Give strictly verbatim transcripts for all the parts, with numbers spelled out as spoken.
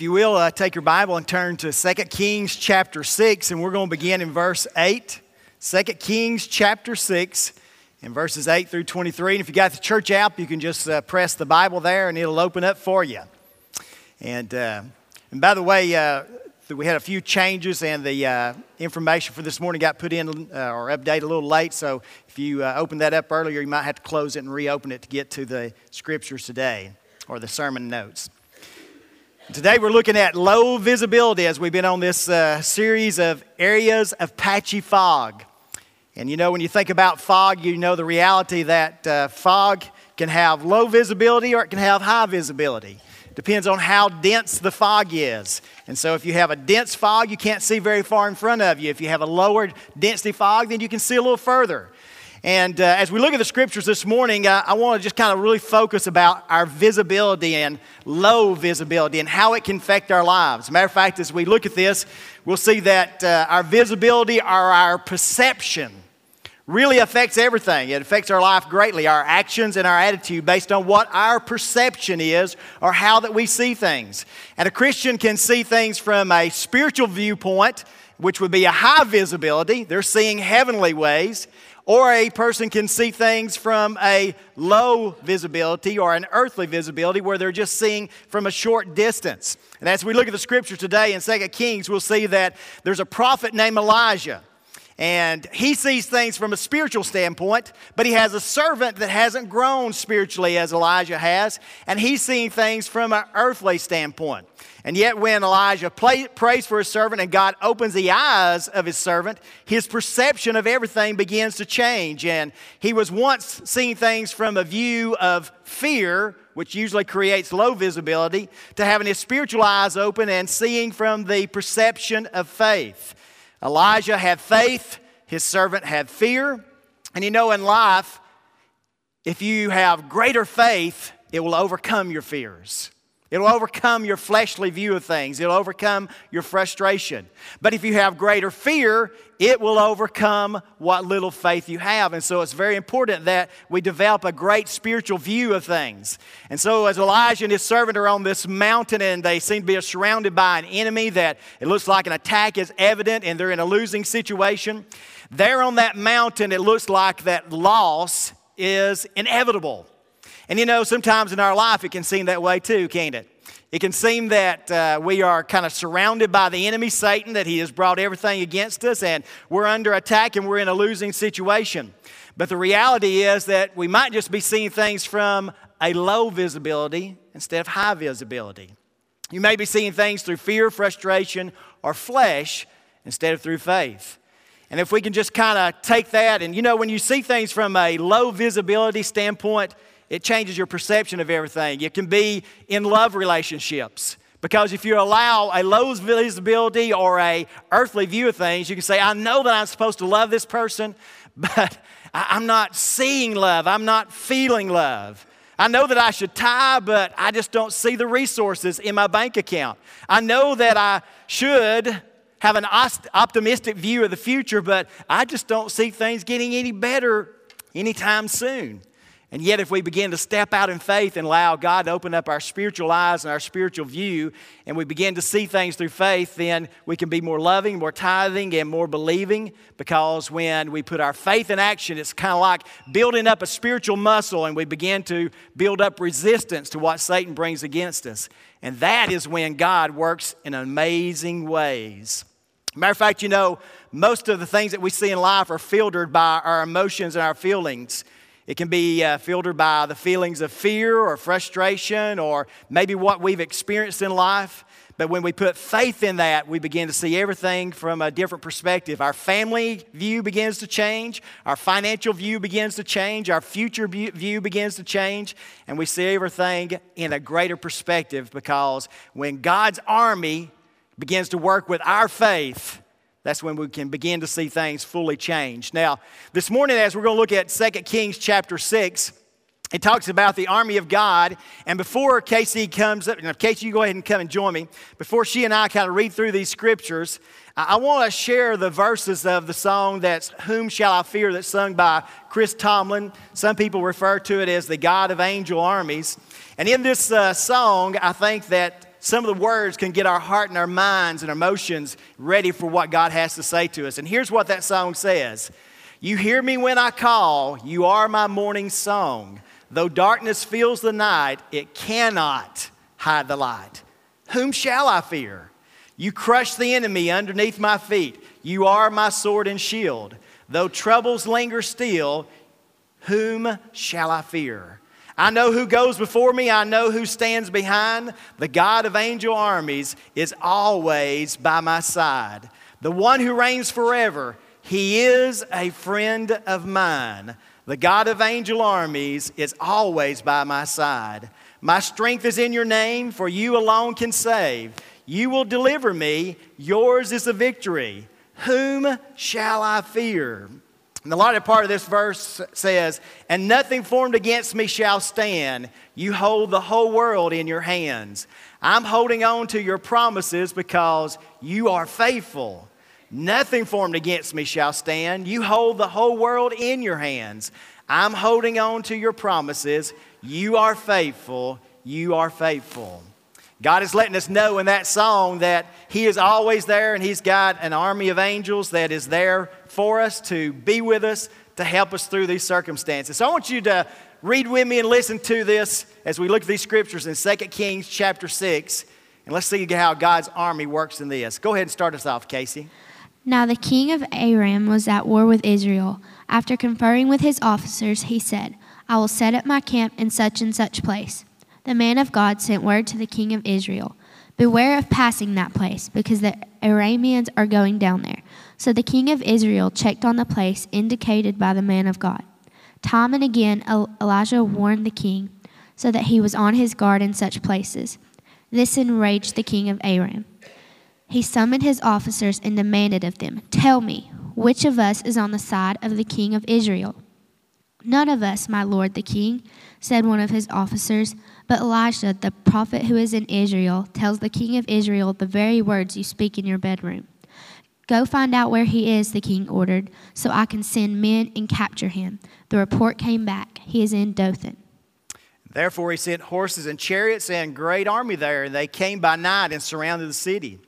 If you will, uh, take your Bible and turn to Second Kings chapter six, and we're going to begin in verse eight. Second Kings chapter six, in verses eight through twenty-three. And if you got the church app, you can just uh, press the Bible there, and it'll open up for you. And uh, and by the way, uh, we had a few changes, and the uh, information for this morning got put in uh, or updated a little late. So if you uh, opened that up earlier, you might have to close it and reopen it to get to the scriptures today or the sermon notes. Today we're looking at low visibility as we've been on this uh, series of areas of patchy fog. And you know, when you think about fog, you know the reality that uh, fog can have low visibility or it can have high visibility. Depends on how dense the fog is. And so if you have a dense fog, you can't see very far in front of you. If you have a lower density fog, then you can see a little further. And uh, as we look at the scriptures this morning, uh, I want to just kind of really focus about our visibility and low visibility and how it can affect our lives. As a matter of fact, as we look at this, we'll see that uh, our visibility or our perception really affects everything. It affects our life greatly, our actions and our attitude based on what our perception is or how that we see things. And a Christian can see things from a spiritual viewpoint, which would be a high visibility. They're seeing heavenly ways. Or a person can see things from a low visibility or an earthly visibility where they're just seeing from a short distance. And as we look at the scripture today in Second Kings, we'll see that there's a prophet named Elijah. And he sees things from a spiritual standpoint, but he has a servant that hasn't grown spiritually as Elijah has, and he's seeing things from an earthly standpoint. And yet when Elijah play, prays for his servant and God opens the eyes of his servant, his perception of everything begins to change. And he was once seeing things from a view of fear, which usually creates low visibility, to having his spiritual eyes open and seeing from the perception of faith. Elijah had faith, his servant had fear. And you know, in life, if you have greater faith, it will overcome your fears. It will overcome your fleshly view of things. It will overcome your frustration. But if you have greater fear, it will overcome what little faith you have. And so it's very important that we develop a great spiritual view of things. And so as Elijah and his servant are on this mountain and they seem to be surrounded by an enemy that it looks like an attack is evident and they're in a losing situation, there on that mountain it looks like that loss is inevitable. And you know, sometimes in our life it can seem that way too, can't it? It can seem that uh, we are kind of surrounded by the enemy, Satan, that he has brought everything against us, and we're under attack and we're in a losing situation. But the reality is that we might just be seeing things from a low visibility instead of high visibility. You may be seeing things through fear, frustration, or flesh instead of through faith. And if we can just kind of take that, and you know, when you see things from a low visibility standpoint, it changes your perception of everything. It can be in love relationships. Because if you allow a low visibility or a earthly view of things, you can say, I know that I'm supposed to love this person, but I'm not seeing love. I'm not feeling love. I know that I should tithe, but I just don't see the resources in my bank account. I know that I should have an optimistic view of the future, but I just don't see things getting any better anytime soon. And yet if we begin to step out in faith and allow God to open up our spiritual eyes and our spiritual view, and we begin to see things through faith, then we can be more loving, more tithing, and more believing, because when we put our faith in action, it's kind of like building up a spiritual muscle, and we begin to build up resistance to what Satan brings against us. And that is when God works in amazing ways. Matter of fact, you know, most of the things that we see in life are filtered by our emotions and our feelings. It can be uh, filtered by the feelings of fear or frustration or maybe what we've experienced in life. But when we put faith in that, we begin to see everything from a different perspective. Our family view begins to change. Our financial view begins to change. Our future view begins to change. And we see everything in a greater perspective, because when God's army begins to work with our faith, that's when we can begin to see things fully change. Now, this morning as we're going to look at Second Kings chapter six, it talks about the army of God. And before Casey comes up, and Casey, you go ahead and come and join me. Before she and I kind of read through these scriptures, I want to share the verses of the song that's Whom Shall I Fear, that's sung by Chris Tomlin. Some people refer to it as the God of Angel Armies. And in this uh, song, I think that some of the words can get our heart and our minds and emotions ready for what God has to say to us. And here's what that song says. You hear me when I call, you are my morning song. Though darkness fills the night, it cannot hide the light. Whom shall I fear? You crush the enemy underneath my feet. You are my sword and shield. Though troubles linger still, whom shall I fear? I know who goes before me. I know who stands behind. The God of Angel Armies is always by my side. The one who reigns forever, he is a friend of mine. The God of Angel Armies is always by my side. My strength is in your name, for you alone can save. You will deliver me. Yours is the victory. Whom shall I fear? And the latter part of this verse says, and nothing formed against me shall stand. You hold the whole world in your hands. I'm holding on to your promises because you are faithful. Nothing formed against me shall stand. You hold the whole world in your hands. I'm holding on to your promises. You are faithful. You are faithful. God is letting us know in that song that he is always there, and he's got an army of angels that is there for us, to be with us, to help us through these circumstances. So I want you to read with me and listen to this as we look at these scriptures in Second Kings chapter six. And let's see how God's army works in this. Go ahead and start us off, Casey. Now the king of Aram was at war with Israel. After conferring with his officers, he said, I will set up my camp in such and such place. The man of God sent word to the king of Israel, beware of passing that place, because the Arameans are going down there. So the king of Israel checked on the place indicated by the man of God. Time and again Elijah warned the king, so that he was on his guard in such places. This enraged the king of Aram. He summoned his officers and demanded of them, tell me, which of us is on the side of the king of Israel? None of us, my lord the king, said one of his officers, but Elisha, the prophet who is in Israel, tells the king of Israel the very words you speak in your bedroom. Go find out where he is, the king ordered, so I can send men and capture him. The report came back. He is in Dothan. Therefore he sent horses and chariots and a great army there, and they came by night and surrounded the city.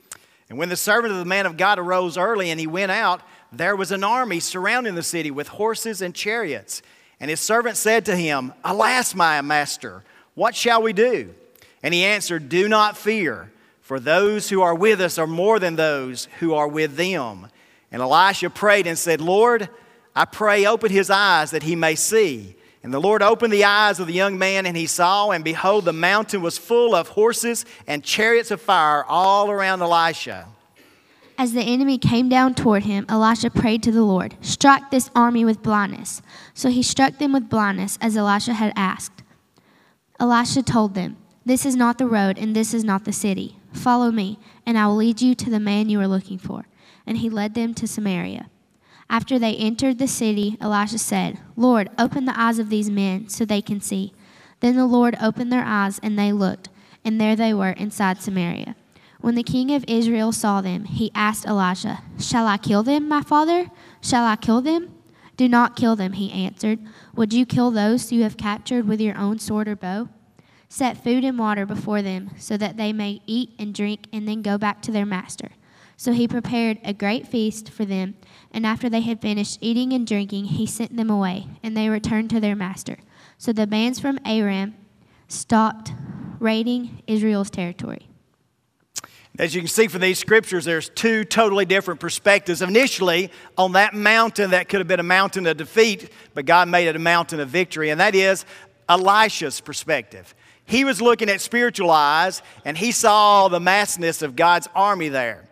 And when the servant of the man of God arose early and he went out, there was an army surrounding the city with horses and chariots. And his servant said to him, alas, my master, what shall we do? And he answered, do not fear, for those who are with us are more than those who are with them. And Elisha prayed and said, Lord, I pray, open his eyes that he may see. And the Lord opened the eyes of the young man, and he saw, and behold, the mountain was full of horses and chariots of fire all around Elisha. As the enemy came down toward him, Elisha prayed to the Lord, strike this army with blindness. So he struck them with blindness, as Elisha had asked. Elisha told them, this is not the road, and this is not the city. Follow me, and I will lead you to the man you are looking for. And he led them to Samaria. After they entered the city, Elisha said, Lord, open the eyes of these men so they can see. Then the Lord opened their eyes, and they looked, and there they were inside Samaria. When the king of Israel saw them, he asked Elisha, shall I kill them, my father? Shall I kill them? Do not kill them, he answered. Would you kill those you have captured with your own sword or bow? Set food and water before them so that they may eat and drink and then go back to their master. So he prepared a great feast for them, and after they had finished eating and drinking, he sent them away, and they returned to their master. So the bands from Aram stopped raiding Israel's territory. As you can see from these scriptures, there's two totally different perspectives. Initially, on that mountain, that could have been a mountain of defeat, but God made it a mountain of victory, and that is Elisha's perspective. He was looking at spiritual eyes, and he saw the massness of God's army there.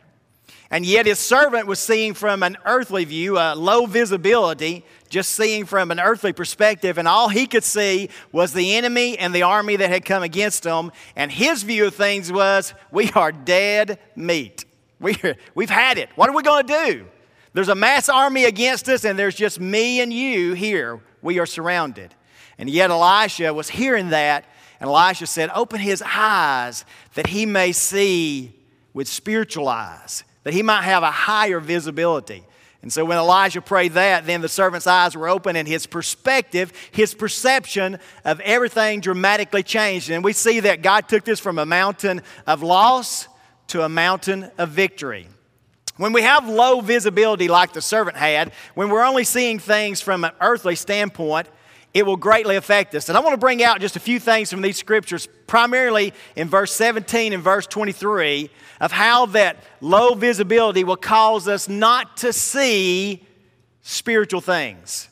And yet his servant was seeing from an earthly view, a low visibility, just seeing from an earthly perspective. And all he could see was the enemy and the army that had come against him. And his view of things was, we are dead meat. We, we've had it. What are we going to do? There's a mass army against us, and there's just me and you here. We are surrounded. And yet Elisha was hearing that. And Elisha said, open his eyes that he may see with spiritual eyes, that he might have a higher visibility. And so when Elijah prayed that, then the servant's eyes were open and his perspective, his perception of everything dramatically changed. And we see that God took this from a mountain of loss to a mountain of victory. When we have low visibility like the servant had, when we're only seeing things from an earthly standpoint, it will greatly affect us. And I want to bring out just a few things from these scriptures, primarily in verse seventeen and verse twenty-three, of how that low visibility will cause us not to see spiritual things.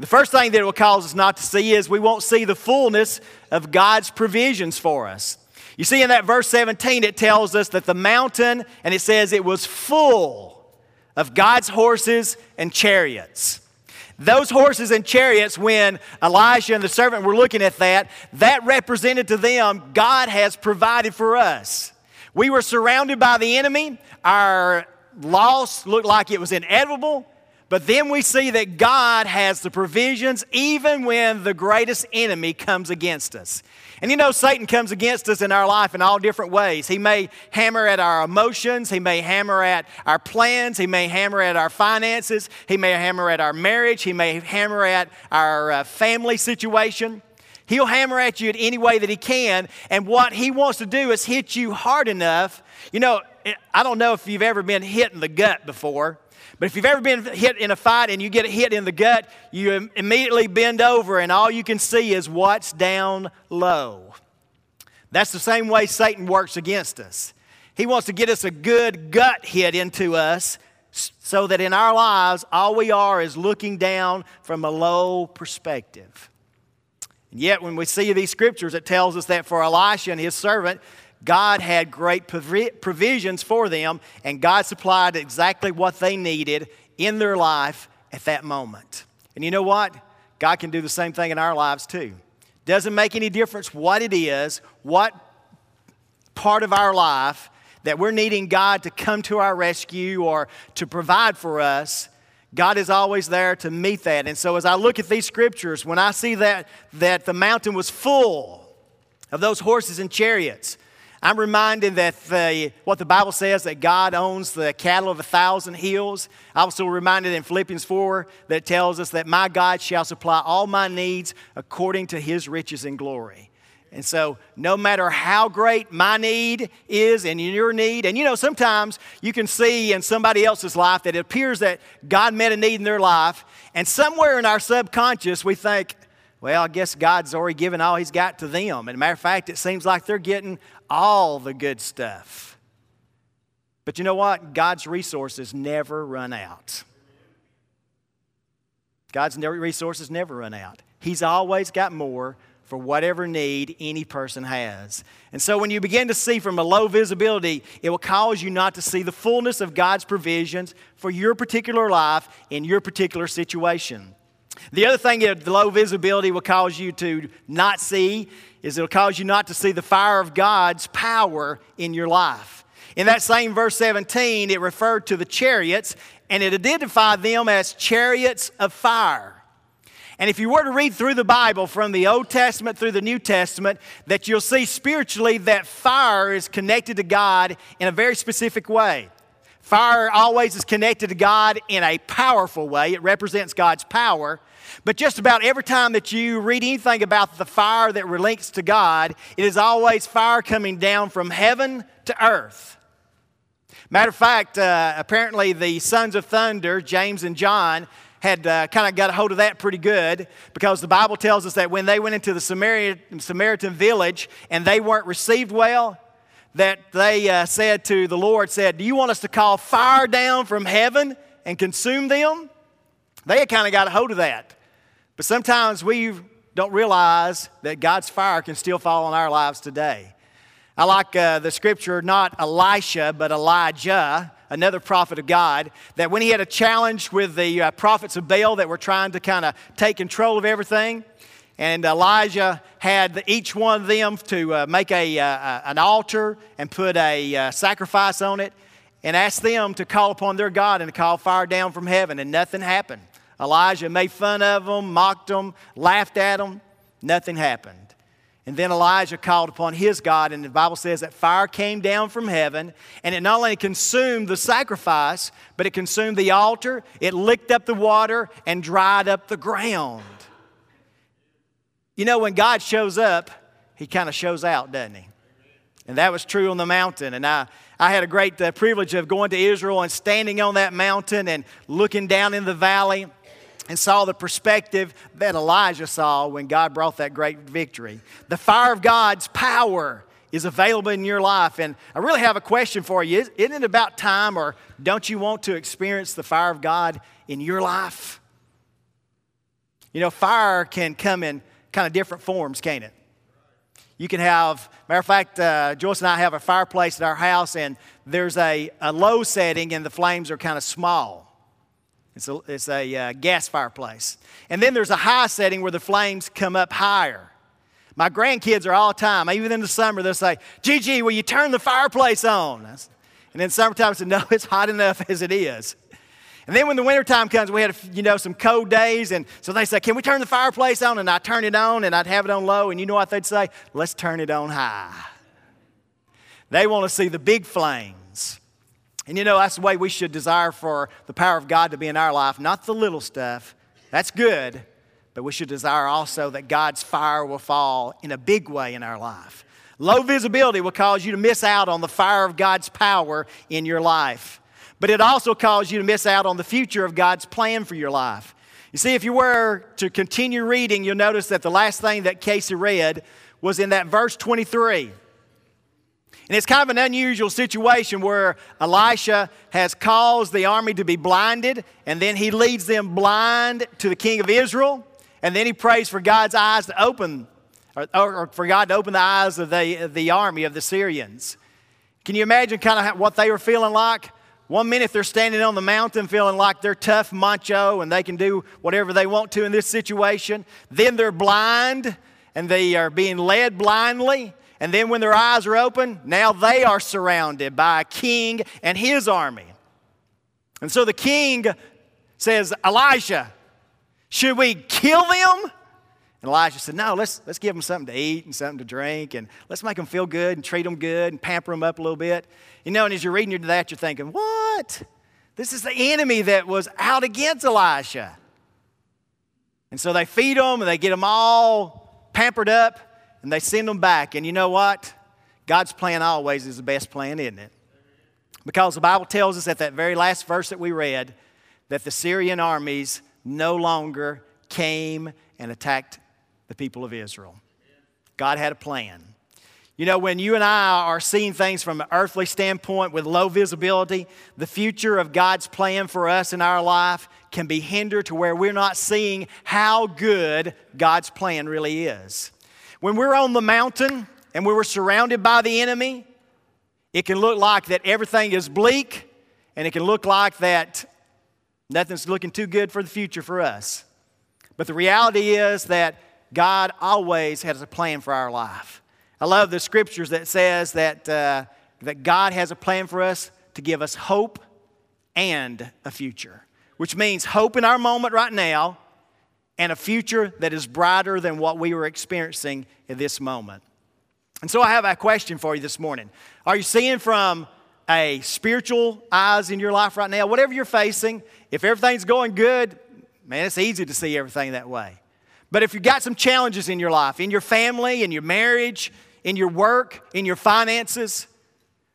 The first thing that it will cause us not to see is we won't see the fullness of God's provisions for us. You see, in that verse seventeen, it tells us that the mountain, and it says it was full of God's horses and chariots. Those horses and chariots, when Elijah and the servant were looking at that, that represented to them, God has provided for us. We were surrounded by the enemy. Our loss looked like it was inevitable. But then we see that God has the provisions even when the greatest enemy comes against us. And you know, Satan comes against us in our life in all different ways. He may hammer at our emotions. He may hammer at our plans. He may hammer at our finances. He may hammer at our marriage. He may hammer at our uh, family situation. He'll hammer at you in any way that he can. And what he wants to do is hit you hard enough. You know, I don't know if you've ever been hit in the gut before. But if you've ever been hit in a fight and you get hit in the gut, you immediately bend over and all you can see is what's down low. That's the same way Satan works against us. He wants to get us a good gut hit into us so that in our lives, all we are is looking down from a low perspective. And yet when we see these scriptures, it tells us that for Elisha and his servant, God had great provisions for them, and God supplied exactly what they needed in their life at that moment. And you know what? God can do the same thing in our lives too. Doesn't make any difference what it is, what part of our life that we're needing God to come to our rescue or to provide for us. God is always there to meet that. And so as I look at these scriptures, when I see that, that the mountain was full of those horses and chariots, I'm reminded that the, what the Bible says, that God owns the cattle of a thousand hills. I'm also reminded in Philippians four that it tells us that my God shall supply all my needs according to his riches and glory. And so no matter how great my need is and your need, and you know, sometimes you can see in somebody else's life that it appears that God met a need in their life, and somewhere in our subconscious we think, well, I guess God's already given all he's got to them. And matter of fact, it seems like they're getting all the good stuff. But you know what? God's resources never run out. God's resources never run out. He's always got more for whatever need any person has. And so when you begin to see from a low visibility, it will cause you not to see the fullness of God's provisions for your particular life in your particular situation. The other thing that low visibility will cause you to not see is it'll cause you not to see the fire of God's power in your life. In that same verse seventeen, it referred to the chariots, and it identified them as chariots of fire. And if you were to read through the Bible from the Old Testament through the New Testament, that you'll see spiritually that fire is connected to God in a very specific way. Fire always is connected to God in a powerful way. It represents God's power. But just about every time that you read anything about the fire that relates to God, it is always fire coming down from heaven to earth. Matter of fact, uh, apparently the sons of thunder, James and John, had uh, kind of got a hold of that pretty good, because the Bible tells us that when they went into the Samaritan, Samaritan village and they weren't received well, that they uh, said to the Lord, said, do you want us to call fire down from heaven and consume them? They had kind of got a hold of that. But sometimes we don't realize that God's fire can still fall on our lives today. I like uh, the scripture, not Elisha, but Elijah, another prophet of God, that when he had a challenge with the uh, prophets of Baal that were trying to kind of take control of everything, and Elijah had each one of them to uh, make a, uh, an altar and put a uh, sacrifice on it and asked them to call upon their God and to call fire down from heaven, and nothing happened. Elijah made fun of them, mocked them, laughed at them. Nothing happened. And then Elijah called upon his God, and the Bible says that fire came down from heaven, and it not only consumed the sacrifice, but it consumed the altar, it licked up the water, and dried up the ground. You know, when God shows up, he kind of shows out, doesn't he? And that was true on the mountain. And I, I had a great uh, privilege of going to Israel and standing on that mountain and looking down in the valley, and saw the perspective that Elijah saw when God brought that great victory. The fire of God's power is available in your life. And I really have a question for you. Isn't it about time, or don't you want to experience the fire of God in your life? You know, fire can come in kind of different forms, can't it? You can have, matter of fact, uh, Joyce and I have a fireplace at our house, and there's a, a low setting, and the flames are kind of small. It's a, it's a uh, gas fireplace. And then there's a high setting where the flames come up higher. My grandkids are all the time, even in the summer, they'll say, Gigi, will you turn the fireplace on? And then summertime, I said, no, it's hot enough as it is. And then when the wintertime comes, we had a, you know, some cold days, and so they say, can we turn the fireplace on? And I'd turn it on, and I'd have it on low, and you know what they'd say? Let's turn it on high. They want to see the big flames. And you know, that's the way we should desire for the power of God to be in our life, not the little stuff. That's good, but we should desire also that God's fire will fall in a big way in our life. Low visibility will cause you to miss out on the fire of God's power in your life. But it also causes you to miss out on the future of God's plan for your life. You see, if you were to continue reading, you'll notice that the last thing that Casey read was in that verse twenty-three. And it's kind of an unusual situation where Elisha has caused the army to be blinded, and then he leads them blind to the king of Israel, and then he prays for God's eyes to open, or, or for God to open the eyes of the, the army of the Syrians. Can you imagine kind of how, what they were feeling like? One minute they're standing on the mountain feeling like they're tough macho and they can do whatever they want to in this situation. Then they're blind and they are being led blindly. And then when their eyes are open, now they are surrounded by a king and his army. And so the king says, Elisha, should we kill them? And Elijah said, no, let's, let's give them something to eat and something to drink, and let's make them feel good and treat them good and pamper them up a little bit. You know, and as you're reading that, you're thinking, what? This is the enemy that was out against Elisha. And so they feed them, and they get them all pampered up, and they send them back. And you know what? God's plan always is the best plan, isn't it? Because the Bible tells us at that very last verse that we read that the Syrian armies no longer came and attacked the people of Israel. God had a plan. You know, when you and I are seeing things from an earthly standpoint with low visibility, the future of God's plan for us in our life can be hindered to where we're not seeing how good God's plan really is. When we're on the mountain and we were surrounded by the enemy, it can look like that everything is bleak, and it can look like that nothing's looking too good for the future for us. But the reality is that God always has a plan for our life. I love the scriptures that says that, uh, that God has a plan for us to give us hope and a future, which means hope in our moment right now and a future that is brighter than what we were experiencing in this moment. And so I have a question for you this morning. Are you seeing from a spiritual eyes in your life right now? Whatever you're facing, if everything's going good, man, it's easy to see everything that way. But if you've got some challenges in your life, in your family, in your marriage, in your work, in your finances,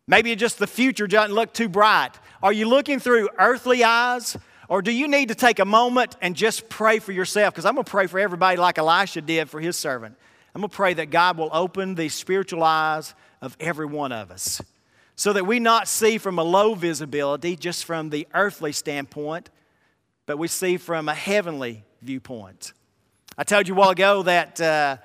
maybe just the future doesn't look too bright. Are you looking through earthly eyes, or do you need to take a moment and just pray for yourself? Because I'm going to pray for everybody like Elisha did for his servant. I'm going to pray that God will open the spiritual eyes of every one of us so that we not see from a low visibility, just from the earthly standpoint, but we see from a heavenly viewpoint. I told you a while ago that uh,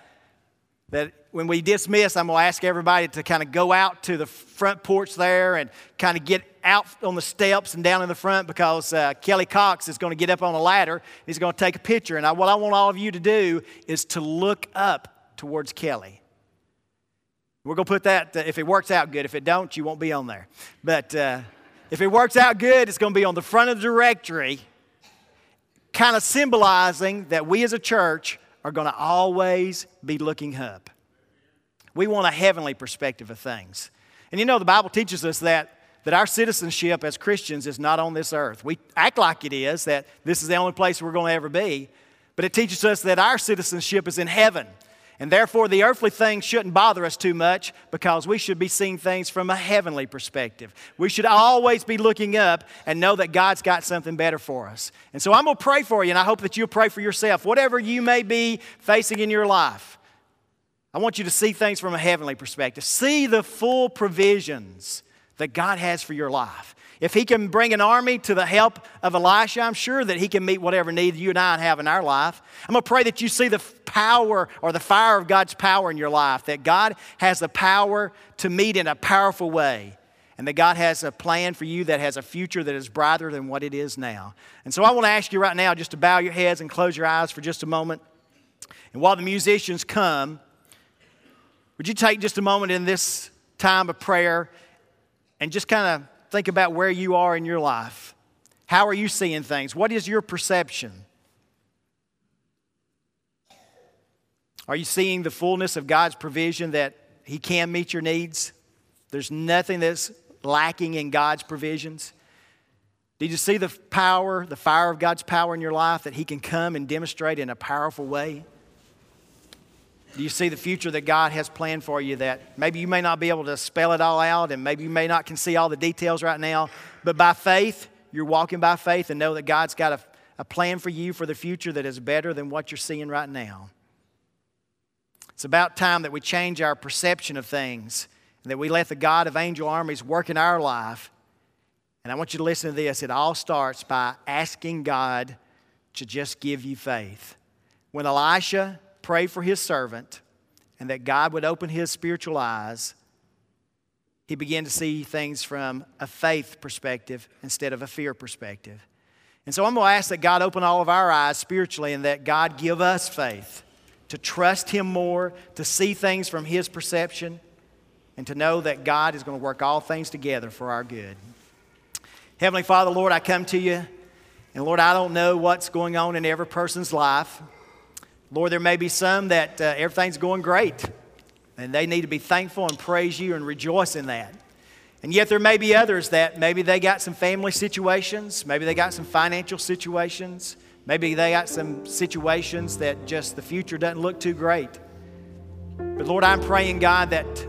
that when we dismiss, I'm going to ask everybody to kind of go out to the front porch there and kind of get out on the steps and down in the front, because uh, Kelly Cox is going to get up on a ladder. He's going to take a picture. And I, what I want all of you to do is to look up towards Kelly. We're going to put that, uh, if it works out good. If it don't, you won't be on there. But uh, if it works out good, it's going to be on the front of the directory, kind of symbolizing that we as a church are going to always be looking up. We want a heavenly perspective of things. And you know, the Bible teaches us that, that our citizenship as Christians is not on this earth. We act like it is, that this is the only place we're going to ever be. But it teaches us that our citizenship is in heaven. And therefore, the earthly things shouldn't bother us too much because we should be seeing things from a heavenly perspective. We should always be looking up and know that God's got something better for us. And so I'm going to pray for you, and I hope that you'll pray for yourself. Whatever you may be facing in your life, I want you to see things from a heavenly perspective. See the full provisions that God has for your life. If He can bring an army to the help of Elisha, I'm sure that He can meet whatever need you and I have in our life. I'm going to pray that you see the power or the fire of God's power in your life, that God has the power to meet in a powerful way, and that God has a plan for you that has a future that is brighter than what it is now. And so I want to ask you right now just to bow your heads and close your eyes for just a moment. And while the musicians come, would you take just a moment in this time of prayer and just kind of think about where you are in your life. How are you seeing things? What is your perception? Are you seeing the fullness of God's provision that He can meet your needs? There's nothing that's lacking in God's provisions. Did you see the power, the fire of God's power in your life that He can come and demonstrate in a powerful way? Do you see the future that God has planned for you that maybe you may not be able to spell it all out and maybe you may not can see all the details right now, but by faith, you're walking by faith and know that God's got a, a plan for you for the future that is better than what you're seeing right now. It's about time that we change our perception of things and that we let the God of Angel Armies work in our life. And I want you to listen to this. It all starts by asking God to just give you faith. When Elisha pray for his servant, and that God would open his spiritual eyes, he began to see things from a faith perspective instead of a fear perspective. And so I'm going to ask that God open all of our eyes spiritually and that God give us faith to trust Him more, to see things from His perception, and to know that God is going to work all things together for our good. Heavenly Father, Lord, I come to You, and Lord, I don't know what's going on in every person's life. Lord, there may be some that uh, everything's going great, and they need to be thankful and praise You and rejoice in that. And yet there may be others that maybe they got some family situations, maybe they got some financial situations, maybe they got some situations that just the future doesn't look too great. But Lord, I'm praying, God, that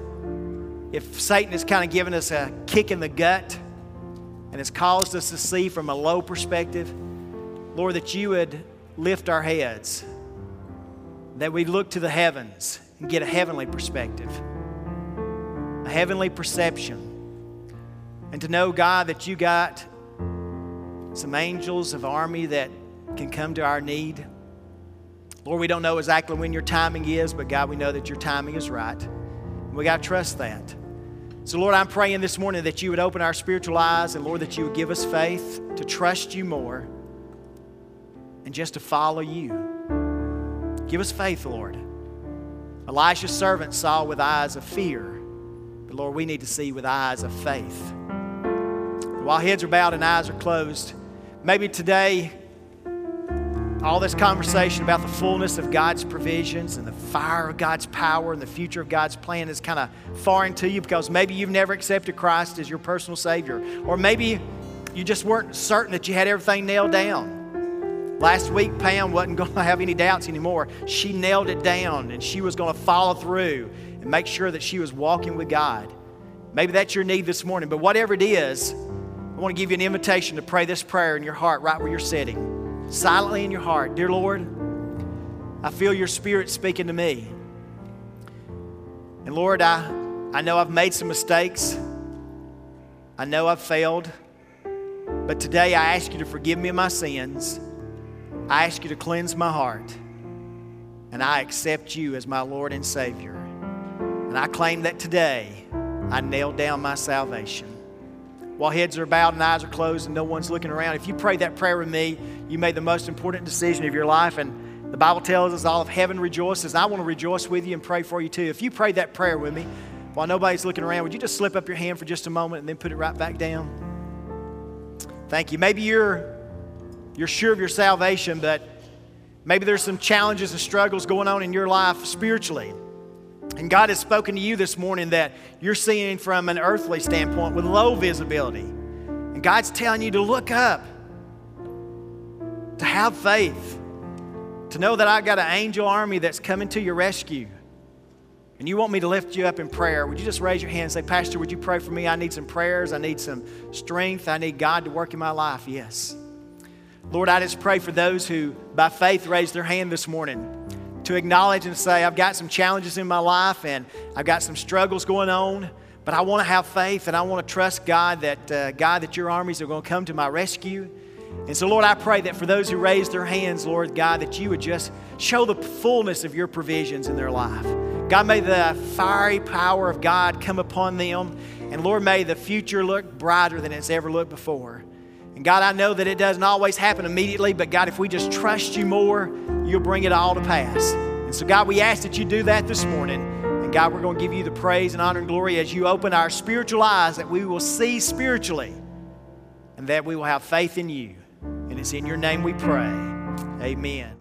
if Satan has kind of given us a kick in the gut and has caused us to see from a low perspective, Lord, that You would lift our heads, that we look to the heavens and get a heavenly perspective, a heavenly perception, and to know, God, that You got some angels of army that can come to our need. Lord, we don't know exactly when Your timing is, but God, we know that Your timing is right. And we got to trust that. So, Lord, I'm praying this morning that You would open our spiritual eyes and, Lord, that You would give us faith to trust You more and just to follow You. Give us faith, Lord. Elisha's servant saw with eyes of fear, but Lord, we need to see with eyes of faith. While heads are bowed and eyes are closed, maybe today, all this conversation about the fullness of God's provisions and the fire of God's power and the future of God's plan is kind of foreign to you because maybe you've never accepted Christ as your personal Savior, or maybe you just weren't certain that you had everything nailed down. Last week, Pam wasn't going to have any doubts anymore. She nailed it down, and she was going to follow through and make sure that she was walking with God. Maybe that's your need this morning, but whatever it is, I want to give you an invitation to pray this prayer in your heart right where you're sitting, silently in your heart. Dear Lord, I feel Your Spirit speaking to me. And Lord, I, I know I've made some mistakes. I know I've failed. But today I ask You to forgive me of my sins. I ask You to cleanse my heart, and I accept You as my Lord and Savior. And I claim that today I nailed down my salvation. While heads are bowed and eyes are closed and no one's looking around, if you prayed that prayer with me, you made the most important decision of your life. And the Bible tells us all of heaven rejoices. I want to rejoice with you and pray for you too. If you prayed that prayer with me, while nobody's looking around, would you just slip up your hand for just a moment and then put it right back down? Thank you. Maybe you're You're sure of your salvation, but maybe there's some challenges and struggles going on in your life spiritually. And God has spoken to you this morning that you're seeing from an earthly standpoint with low visibility. And God's telling you to look up, to have faith, to know that I've got an angel army that's coming to your rescue. And you want me to lift you up in prayer. Would you just raise your hand and say, Pastor, would you pray for me? I need some prayers. I need some strength. I need God to work in my life. Yes. Lord, I just pray for those who, by faith, raised their hand this morning to acknowledge and say, I've got some challenges in my life and I've got some struggles going on, but I want to have faith and I want to trust God that, uh, God, that your armies are going to come to my rescue. And so, Lord, I pray that for those who raised their hands, Lord God, that you would just show the fullness of your provisions in their life. God, may the fiery power of God come upon them. And Lord, may the future look brighter than it's ever looked before. And God, I know that it doesn't always happen immediately, but God, if we just trust you more, you'll bring it all to pass. And so God, we ask that you do that this morning. And God, we're going to give you the praise and honor and glory as you open our spiritual eyes, that we will see spiritually and that we will have faith in you. And it's in your name we pray. Amen.